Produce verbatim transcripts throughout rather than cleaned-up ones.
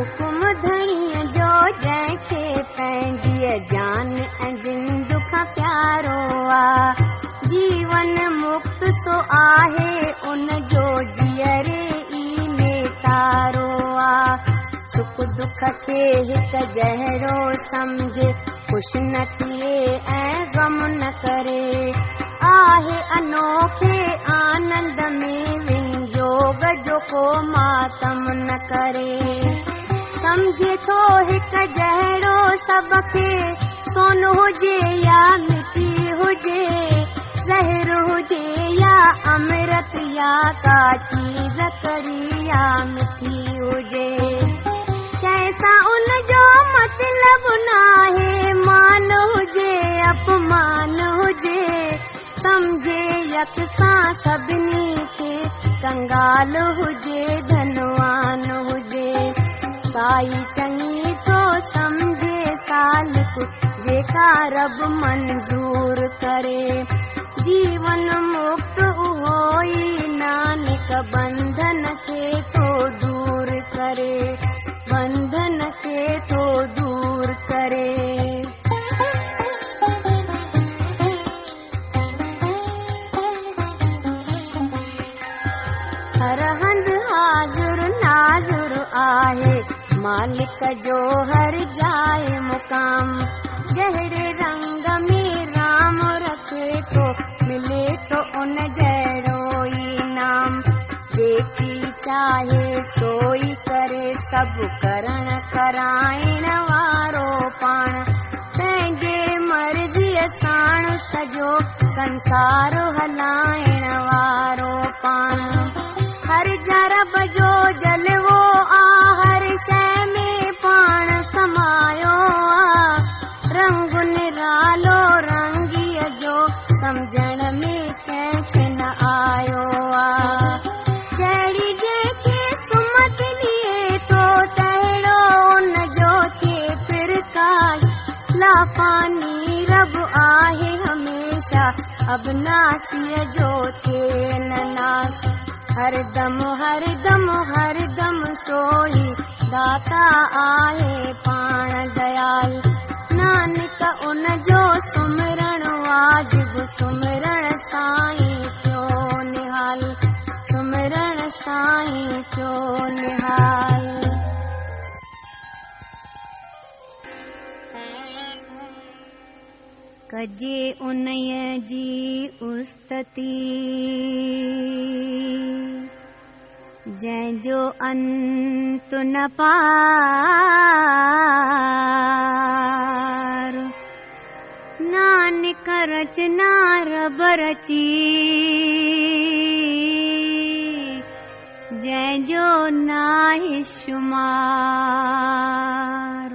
हुकुम धणी जो जैसे पैंजी जान अजिन दुख प्यारो आ जीवन मुक्त सो आहे उन जो जियरे ई में तारो आ सुख दुख के हिक जहरो समझ खुश न थिए ऐं गम न करे आहे अनोखे आनंद में विंजोग जो को मातम न करे समझे तो हिक जहरो सब के सोन हुजे या मिट्टी हुजे जहर हुजे या अमृत या का चीज करी या मिठी हुजे कैसा उन जो मतलब ना है मान हुजे अपमान हुजे समझे यकसा सबनी के कंगाल हुजे धनवान हुजे साई चंगी तो समझे सालिक जेका रब मंजूर करे जीवन मुक्त होई नानक बंधन के तो दूर करे बंधन के तो दूर करे। हर हंध हाजुर नाजुर आहे मालिक जो हर जाए मुकाम जहड़े रंग में राम रखे तो मिले तो उन जहरो इनाम जेकी चाहे सोई करे सब करण कराइण वारो पाण पंहिंजे मर्ज़ीअ साण सॼो संसार हलाइण वारो पाण हर जरब जो जलवो आ हर शय में पाण समायो आ रंग निरालो रंगीअ जो समझण में कंहिंखे न आयो आ जहिड़ी जेके सुमत ॾिए थो तहिड़ो उन जो थिए प्रकाश लाफानी रब आहे हमेशा अबनासीअ जो थिए न नास हर दम हर दम हर दम सोई दाता आहे पाण दयाल नानक उन जो सुमरण वाजिब सुमरण साईं थियो निहाल सुमरण साईं थियो निहाल। कजे उन्य जी उस्तती जैजो अंत न पार नानक रचना रब रची जैजो नाहि शुमार।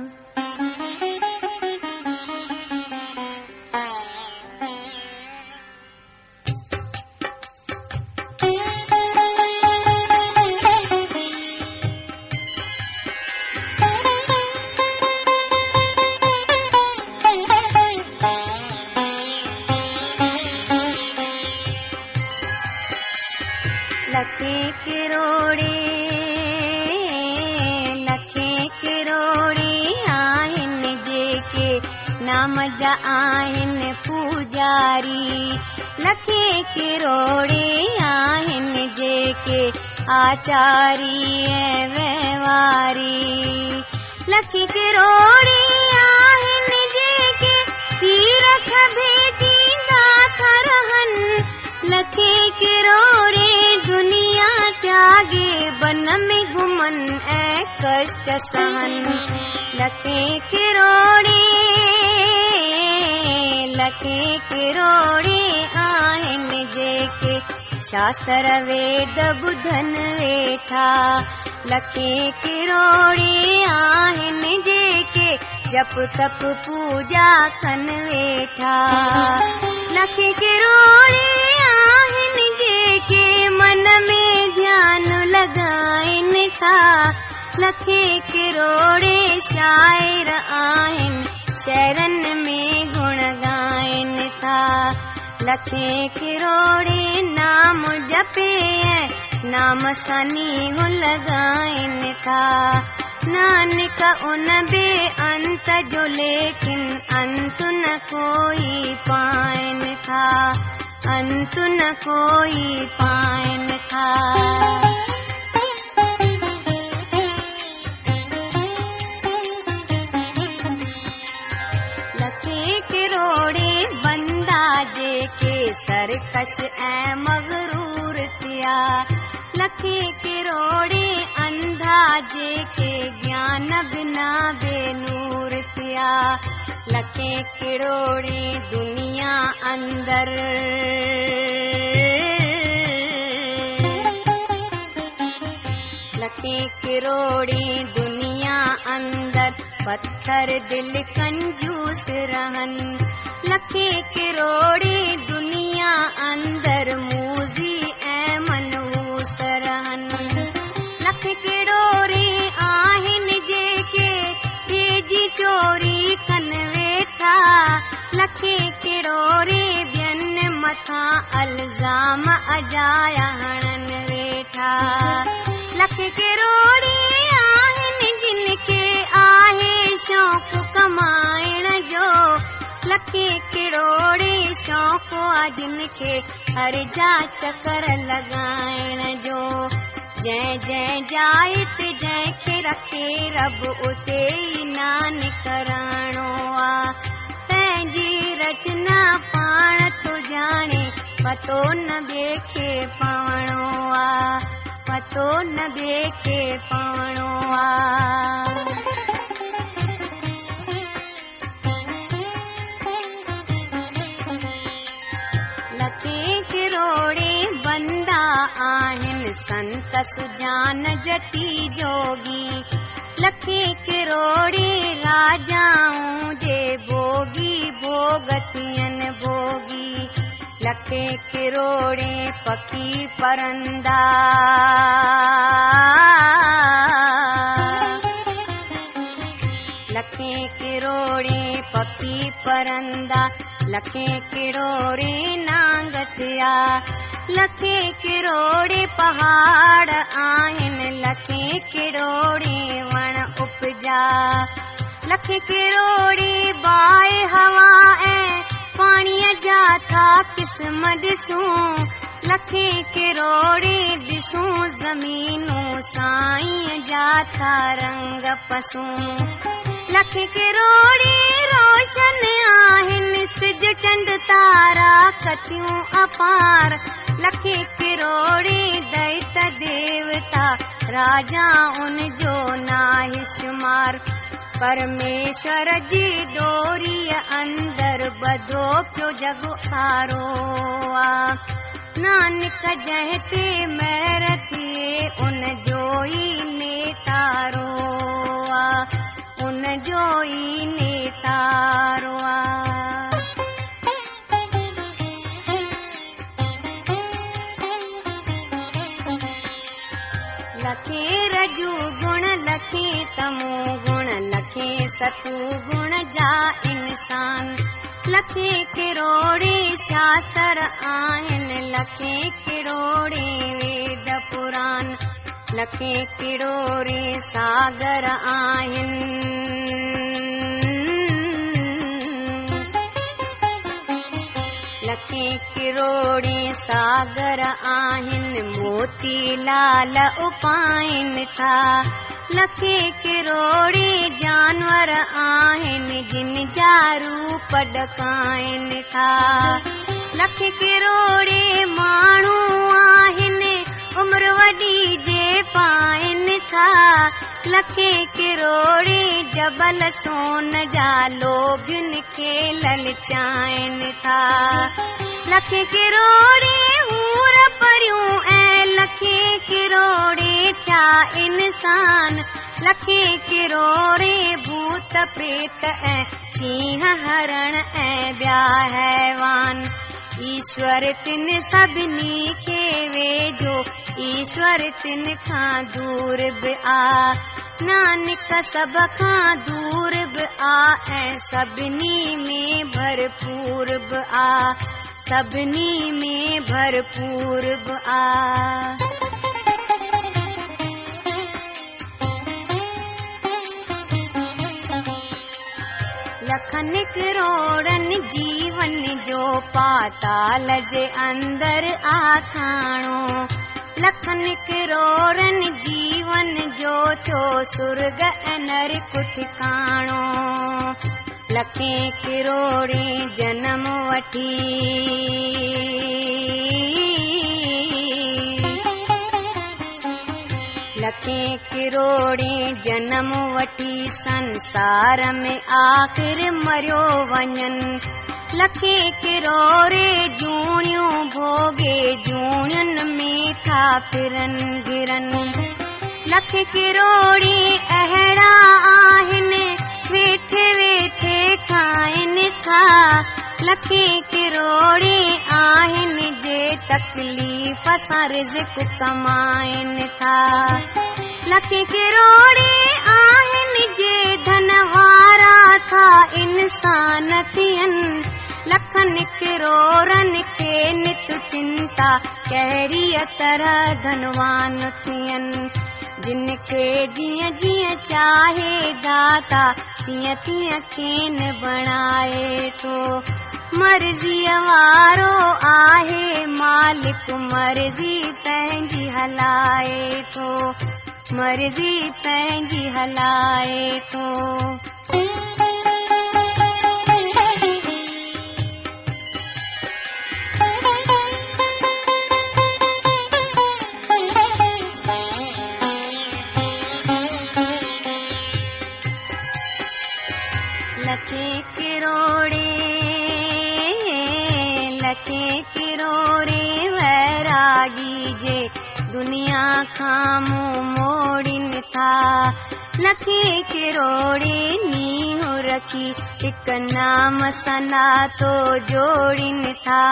लखे किरोड़े लखे किरोड़े आहिनि जेके नाम जा आहिनि पूजारी लखे किरोड़े आहिनि जेके आचारी ऐं वहिंवारी लखे किरोड़े आहिनि जेके तीरथ भेटींदा था रहनि लखे किरोड़े दुनिया त्यागे बन में घुमन ऐं कष्ट सहन लखे किरोड़े लखे किरोड़े आहिनि जेके शास्त्र वेद बुधन वेठा लखे किरोड़े आहिनि जेके जप तप पूजा कन वेठा लखे किरोड़े आहिनि जेके मन में ध्यान लॻाइनि था लखे किरोड़े शायर आहिनि शहरनि में गुण ॻाइनि था लखे किरोड़े नाम जपे नाम सां नीहं लॻाइनि था नानक उनबे अंत जो लेकिन अंत न कोई पायन था, अंत न कोई पायन था। लखे किरोड़े बंदा जे के सरकश ऐ मगरूर सिया, लखे किरोड़े अंधा जे के ज्ञान बिना बेनूर सिया। लखे किरोड़े दुनिया अंदर, लखे किरोड़े दुनिया अंदर पत्थर दिल कंजूस रहन। लखे किरोड़े दुनिया अंदर मूजी ऐ मनहूस रहन। लख किरोड़े आहिन जे के तेजी चोरी कन वेठा। लखे किरोड़े व्यन मथा अल्जाम अजाया हणन वेठा। लख किरोड़े आहिन जिनके आहे शौक कमाइण जो। लखे किरोड़े शौक अजन के हर जा चक्कर लगाइण जो। जय जय जायत जय के रखे रब उते नान कराणो आ। पैंजी रचना पाण तो जाने पतो न बेखे पाणो आ, पतो न बेखे पाणो आ। बंदा आहिन संत सुजान जती जोगी। लखे किरोड़े राजाऊं जे भोगी भोगतियन भोगी। लखे किरोड़े पकी परंदा, लखे किरोड़े पकी परंदा। लखे किरोड़े नांगतिया, लखे किरोड़े पहाड़ आहिन। लखे किरोड़े वण उपजा। लखे किरोड़े बाए हवा ऐं पाणीअ जा था किस्म ॾिसूं। लखे किरोड़े ॾिसूं ज़मीनूं साईं जा था रंग पसूं। लख किरोड़े रोशन आहिन सिज चंड तारा कतियूं अपार। लख किरोड़े दैत देवता राजा उन जो नाहि शुमार। परमेश्वर जी डोरी अंदर बधो पियो जग सारो आ। नानक जंहिं ते महर थिए उन जो ई नेतारो आ, उन जो ई नेतारो आ। लखे रजू गुण, लखे तमो गुण, लखे सतु गुण जा इंसान। लखे किरोड़े शास्त्र आहिन, लखे किरोड़े वेद पुराण। लखे किरोड़े सागर आहिन, लखे किरोड़े सागर आहिन। मोती लाल उपाइन था। लखे किरोड़े जानवर आहिन जिन जा रूप ॾकाइन था। लखे किरोड़े माण्हू आहिन उम्र वॾी जे पाइन था। लखे किरोड़े जबल सोन जा लोभियुनि खे ललचाइन था। लखे किरोड़े हूर परियूं ऐं लखे किरोड़े थिया इंसान। लखे किरोड़े भूत प्रेत ऐं सिंह हरण ऐं ॿिया हैवान। ईश्वर तिन सभिनी खे वेझो, ईश्वर तिन खां दूर बि आ। नानक सब खां दूर बि आ ऐं सभिनी में भरपूर बि आ, सभिनी में भरपूर बि आ। लखन करोड़न जीवन जो पाताल जे अंदर आखाणो, लखन करोड़न जीवन जो छो सुर्ग नरक ठिकाणो। लखे करोड़े जन्म वठी लखे करोड़े जन्म वठी संसार में आखिर मरियो वञन। लखे करोड़े जूणियूं भोगे जूणियुनि में था फिरन गिरन। लखे करोड़े अहिड़ा आहिनि वेठे वेठे खाइनि था। लखे करोड़े आहिनि जे तकलीफ़ सां रिज़्क़ कमाइनि था। लखे करोड़े आहिनि जे धन वारा था इंसान थियनि। लखनि करोड़नि खे नित चिंता कहिड़ीअ तरह धनवान थियनि। जिनके जिया जिया चाहे दाता तिया तिया खेन बनाए तो। मर्जी वारो आहे मालिक मर्जी पैंजी हलाए तो, मर्जी पैंजी हलाए तो। लखे करोड़े लखे करोड़े वैरागी जे दुनिया खां मुंहुं मोड़िन था। लखे करोड़े नीहु रखी हिक नाम सना तो जोड़िन था।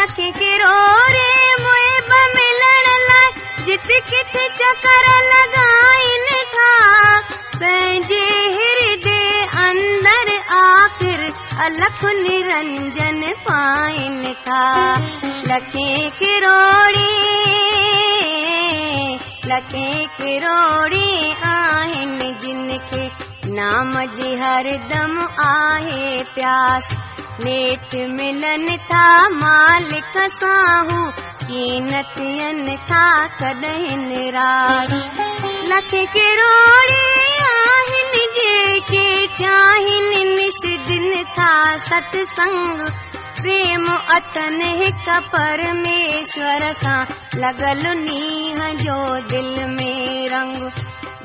लखे करोड़े मुहिब मिलण लाइ जित किथ चकर लगाइन था। पंहिंजे हृदय अंदर आखिर अलख निरंजन पाइन था। लखे करोड़े लखे करोड़े आहिनि जिनखे नाम जी हरदम आहे प्यास। नेठ मिलन था मालिक साहू कीन थियन था कॾहिं निराश। लखे करोड़े आहिनि जेके चाहिनि निस दिन था सत्संग। प्रेम अतन हिक परमेश्वर सां लॻल नीह जो दिल में रंग।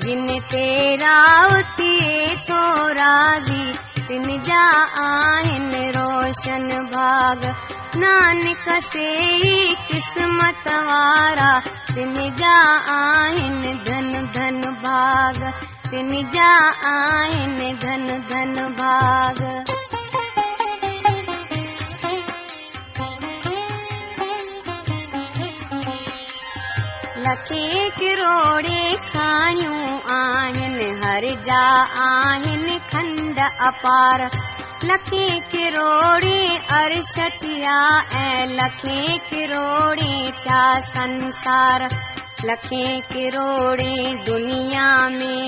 जिन ते राव थिए थो राज़ी तिन जा आहिनि रोशन भाग। नानक से ई किस्मत वारा तिन जा आहिनि धन धन भाग, तिन जा आहिनि धन धन भाग। लखे करोड़े खायूं आहिनि हर जा आहिनि खंड अपार। लखे करोड़े अर्श थिया ऐं लखे करोड़े थिया संसार। लखे करोड़े दुनिया में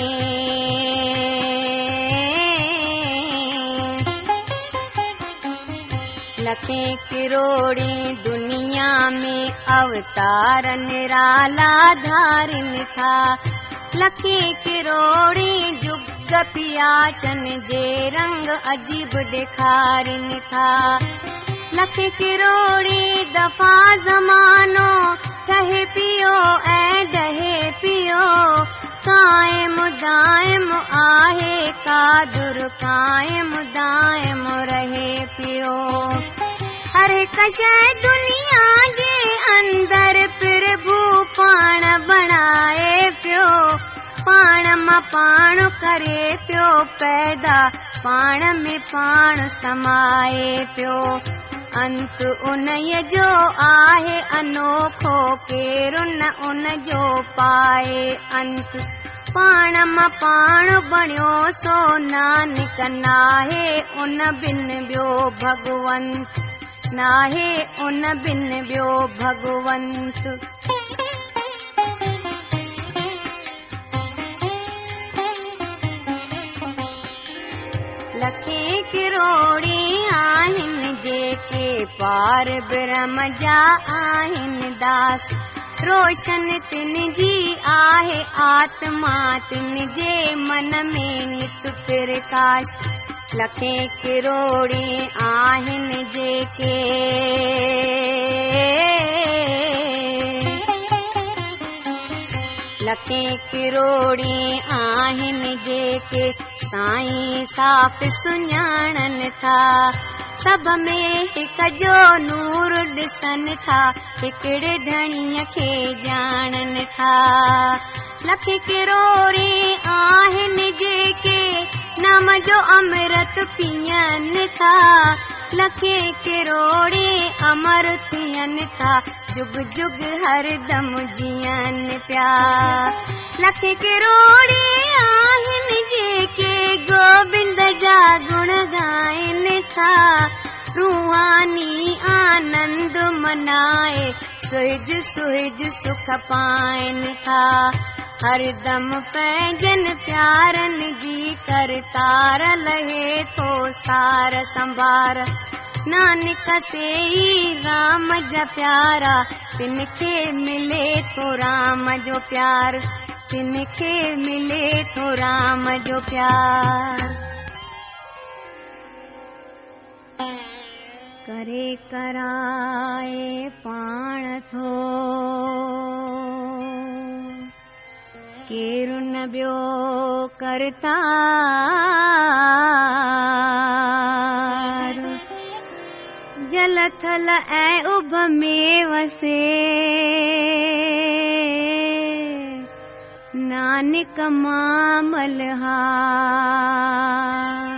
लखे करोड़े दुनिया में अवतार निराला धारिन था। लखे करोड़े जुग पियाचन जे रंग अजीब ॾेखारिन था। लखे करोड़े दफ़ा ज़मानो ठहे पियो ऐं ॾहे पियो। काइम दाइम आहे कादुर काइम दाइम रहे पियो। हर हिक शइ दुनिया जे अंदर प्रभु पाण बणाए पियो। पाण मां पाण करे पियो पैदा, पाण में पाण समाए पियो। अंत उनय जो आहे अनोखो, केरु न उन जो पाए अंत। पाण मां पाण बणियो सो नानक, नाहे उन बिन ॿियो भगवंत, नाहे उन बिन ॿियो भगवंत। लखी किरोड़ी आहिन जेके पार ब्रह्म जा आहिन दास रोशन तिन जी आहे आत्मा तिन जे मन में नित प्रकाश लखे किरोड़ी आहिन जेके लखे किरोड़ी आहिन जेके साईं साफ़ सुञाणन था सब में हिक जो नूर दिसन था हिकड़े धणीअ खे जाणन था लख किरोड़ी आहिन जेके नाम जो अमृत पियन था लखे किरोड़ी अमर थियन था जुग जुग हर दम जियन प्या लखे किरोड़ी आहिन जेके गोबिंद जा गुण गाइन था रूहानी आनंद मनाए सुहिज सुहिज सुख पाइन था हरदम पैजन प्यारन जी कर तार लहे तो सार संभार नानक से ही राम जा प्यारा तिनके मिले तो राम जो प्यार तिनके मिले तो राम जो प्यार करे कराए पाण थो केरु न ब्यो करतार जल थल ऐं उभ में वसे नानक मां मलहार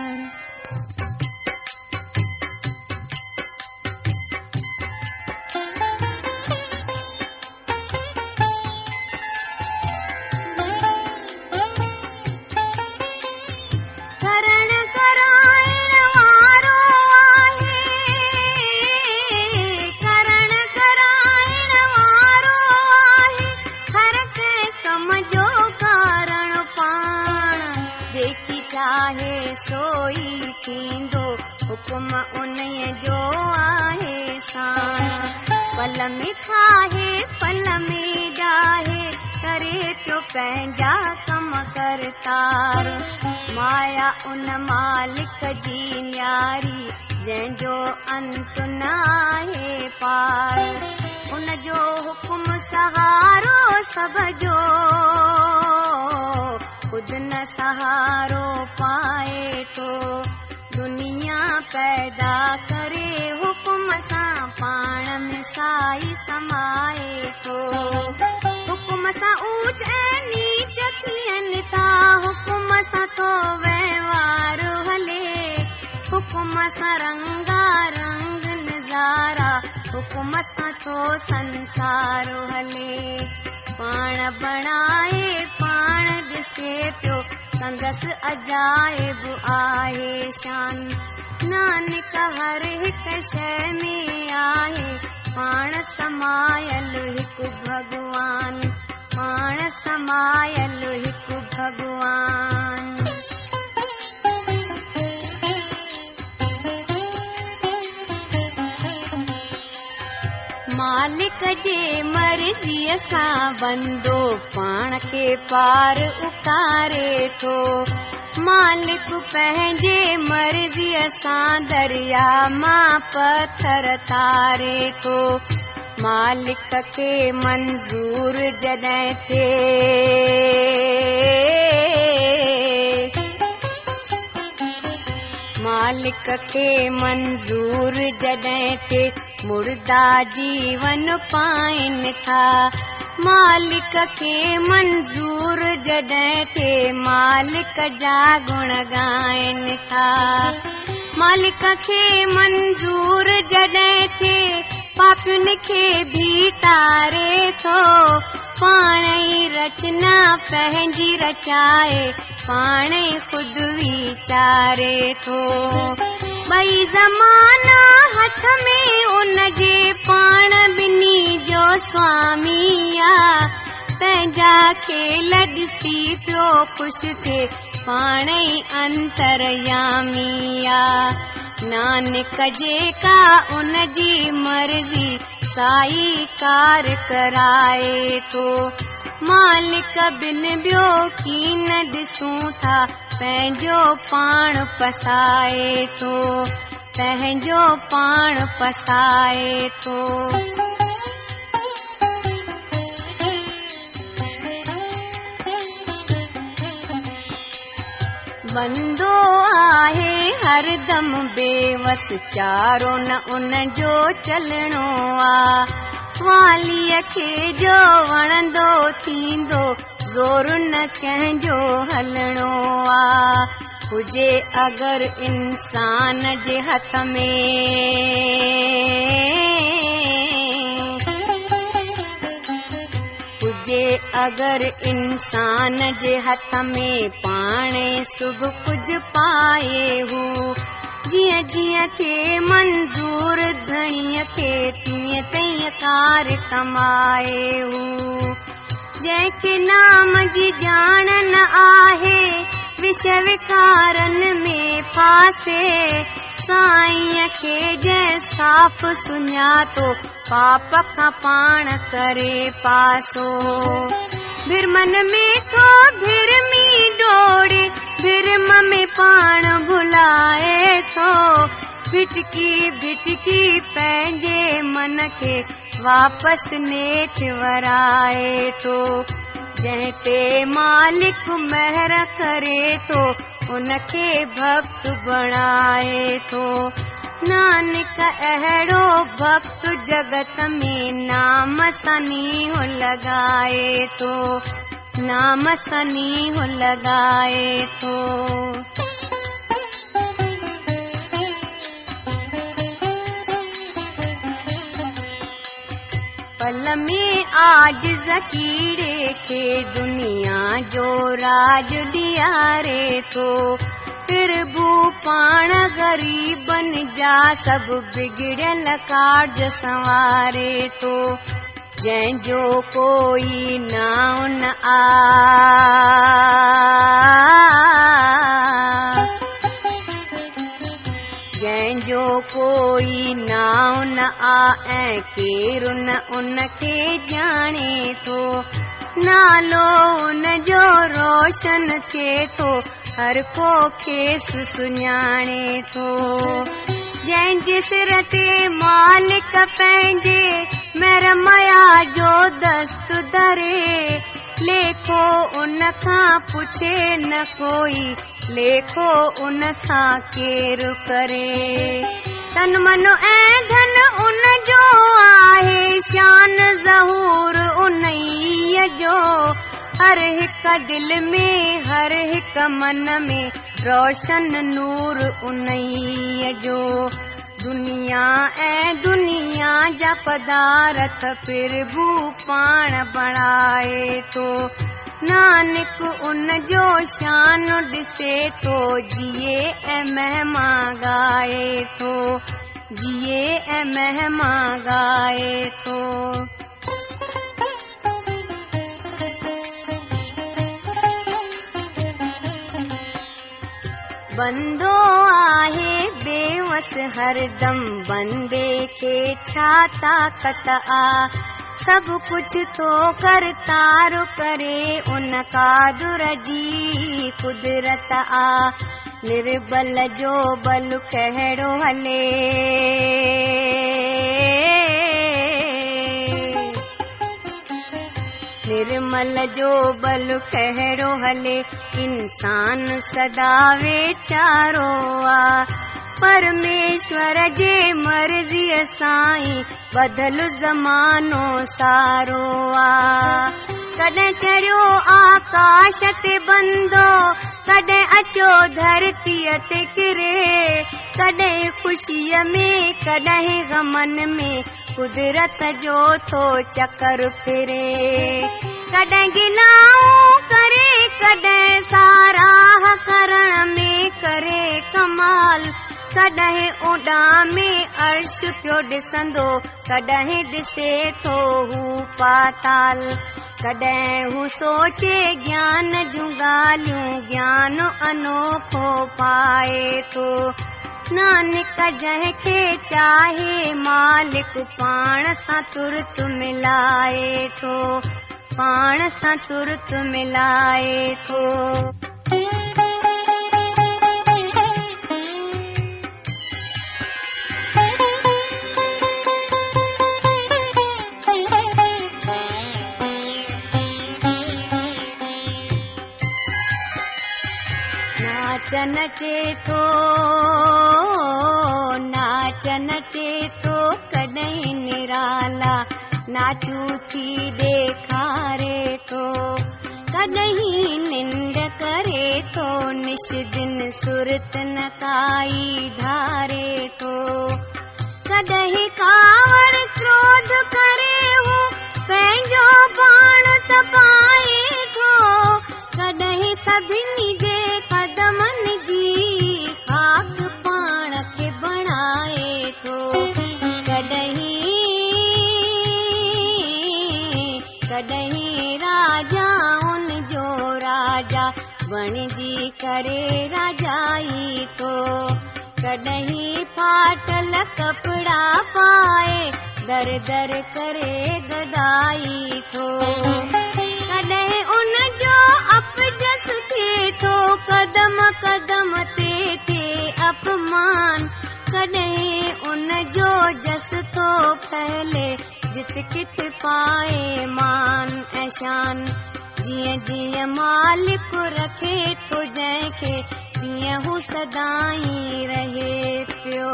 सोई थींदो हुकुम उन्हें जो आहे साण पल में थाहे पल में जाहे करे तो पैंजा कम करतार माया उन मालिक जी न्यारी जंहिंजो अंत न आहे पार उन जो हुकुम सहारो सब जो खुद न सहारो पाए तो दुनिया पैदा करे हुकुम सां पाण में साई समाए तो हुकुम सां ऊच ऐं नीच थियनि था हुकुम सां तो वहिंवार हले हुकुम सां रंगा रंग नज़ारा हुकुम सां तो संसार हले पाण बणाए पाण ॾिसे पियो संदसि अजाइब आहे शान नानक हर हिक शइ में आहे पाण समायल हिकु भॻवान पाण समायल हिकु भॻवान मालिक जे मर्ज़ीअ सां बंदो पाण खे पार उतारे थो मालिक पंहिंजे मर्ज़ीअ सां दरिया मां पत्थर तारे थो मालिक खे मंज़ूर जॾहिं थिए मालिक खे मंज़ूर जॾहिं थिए मुर्दा जीवन पाइन था मालिक के मंजूर जॾहिं थे मालिक जा गुण गाइन था मालिक के मंजूर जॾहिं थे पापियुनि खे भी तारे थो पाण ई रचना पंहिंजी रचाए पाण ई खुद वीचारे थो ॿई ज़माना हथ में उनजे पाण बिनी जो स्वामी आ तंजा खेलदसी पियो पुष्ते पाणई अंतरयामिया नानक जेका उनजी मर्जी साई कार कराए तो मालिक बिन बियो की न दिसूं था पंहिंजो पाण पसाए तो पंहिंजो पाण पसाए तो बंदो आहे हरदम बेवस चारो न उन जो चलणो आ वालीअ खे जो वणंदो थींदो ज़ोर न कंहिंजो हलणो आ हुजे अगर इंसान जे हथ में जे अगर इंसान जे हथ में पाणे सब कुछ पाए हूँ जिया जिया थे मंजूर धनिया थे तिया तिया कार कमाए हूँ जैके नाम जी जान न आहे विषविकारन में फासे साईं के जै साफ सुन्या तो पाप का पाण करे पासो भ्रमन में तो भ्रमी डोड़े भ्रम में पाण भुलाए तो भिटकी भिटकी पैंजे मन के वापस नेठ वराए तो जहते मालिक मेहर करे तो उनके भक्त बनाए तो नानक अहड़ो भक्त जगत में नाम सनी हो लगाए तो नाम सनी हो लगाए तो पल में आज ज़कीरे के दुनिया जो राज दिया रे तो फिर भू पाण गरीबन जा सब बिगड़ल कार्ज संवारे तो जैंजो कोई नाव न आ जैंजो कोई नाव न आ केरु न उनके जाने तो नालो उन जो रोशन थे तो हर को खेस सुन्याने तो जैंजे सिर ते मालिक पैंजे मेर माया जो दस्त दरे लेखो उन का पूछे न कोई लेखो उन सा केर करे तन मनो ऐं धन उन जो आहे शान ज़हूर उनई जो हर हिक दिल में हर हिक मन में रोशन नूर उनई जो दुनिया ऐं दुनिया जा पदारथ प्रभु पाण बणाए तो नानक उन जो शान दिसे तो जिए ऐं महिमा गाए तो जिए ऐं महिमा गाए तो बंदो आहे बेवस हरदम बंदे के छा ताकत आ सब कुछ तो करतार करे उनका दुरजी कुदरत आ निर्बल जो बल कहड़ो हले निर्मल जो बल कहड़ो हले इंसान सदा वेचारो आ परमेश्वर जे मर्जी साईं बदल ज़मानो सारो आ कॾहिं चढ़ियो आकाश ते बंदो कॾहिं अचो धरतीअ ते किरे कॾहिं ख़ुशीअ में कॾहिं गमन में कुदरत जो थो चक्कर फिरे कॾहिं गिलाऊं करे कॾहिं साराह करण में करे कमाल कॾहिं ओडा में अर्श पियो ॾिसंदो कॾहिं ॾिसे थो हू पाताल कदें सोचे ज्ञान जुगालू ज्ञान अनोखो पाए तो नानक जंहिंखे चाहे मालिक पाण सां तुरत मिलाए तो पाण सां तुरत मिलाए तो नाचन चेतो नाचन चेतो कदई निराला नाचू थी देखारे तो कदई निंद करे तो निश दिन सुरत न काई धारे तो कदई कावर क्रोध करे हूँ पैंजो बाण तपाए तो कदई सभिनी दे कदमन जी खाक पाण के बनाए तो कदहीं कदहीं राजा उन जो राजा बणजी करे राजाई तो कदहीं फाटल कपड़ा पाए दर दर करे गदाई तो कदहीं उन जो अपजस के तो कदम कदम ते थे अपमान कदहीं उन जो जस तो पहले जित किथ पाए मान ऐशान जिया जिया मालिक रखे तो जैखे तिया हु सदाई रहे प्यो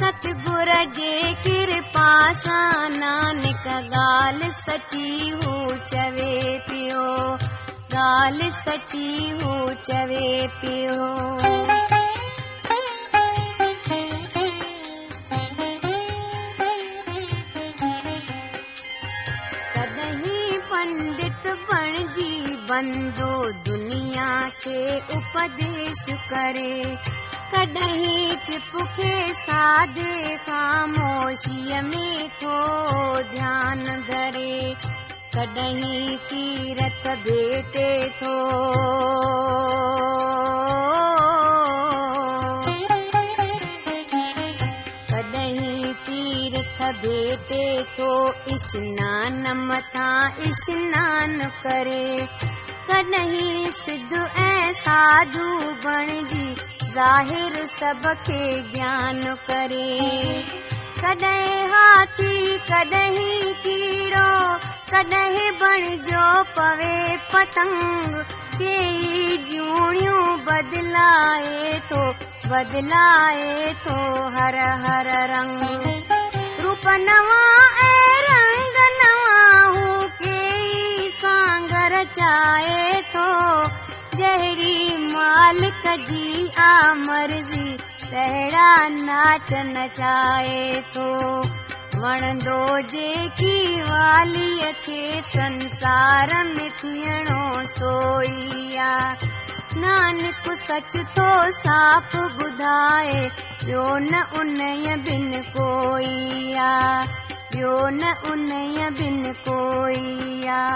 सतगुर जे कृपा सां नानक गाल सची हो चवे पियो गाल सची हो चवे पियो पंडित बणजी बंदो दुनिया के उपदेश करे कदहीं चिपके सादे खामोशी में को ध्यान धरे कदहीं तीरथ बेटे थो बेटे तो स्नान मथा स्नान करे कदहीं सिद्ध ऐं साधु बणजी जाहिर सब के ज्ञान करे कदहीं हाथी कदहीं कीड़ो कदहीं बण जो पवे पतंग कई जूणियूं बदलाए तो बदलाए तो हर हर रंग रूप नवा ऐं रंग नवा हूँ के सांगर चाहे तो जहरी मालिक जी आ मर्जी तहरा नाच नचाए तो वणंदो जेकी वालीअ खे संसार में थियणो सोईया नानक सच तो साफ बुधाए यो न उन्य बिन कोईया यो न उन्य बिन कोईया।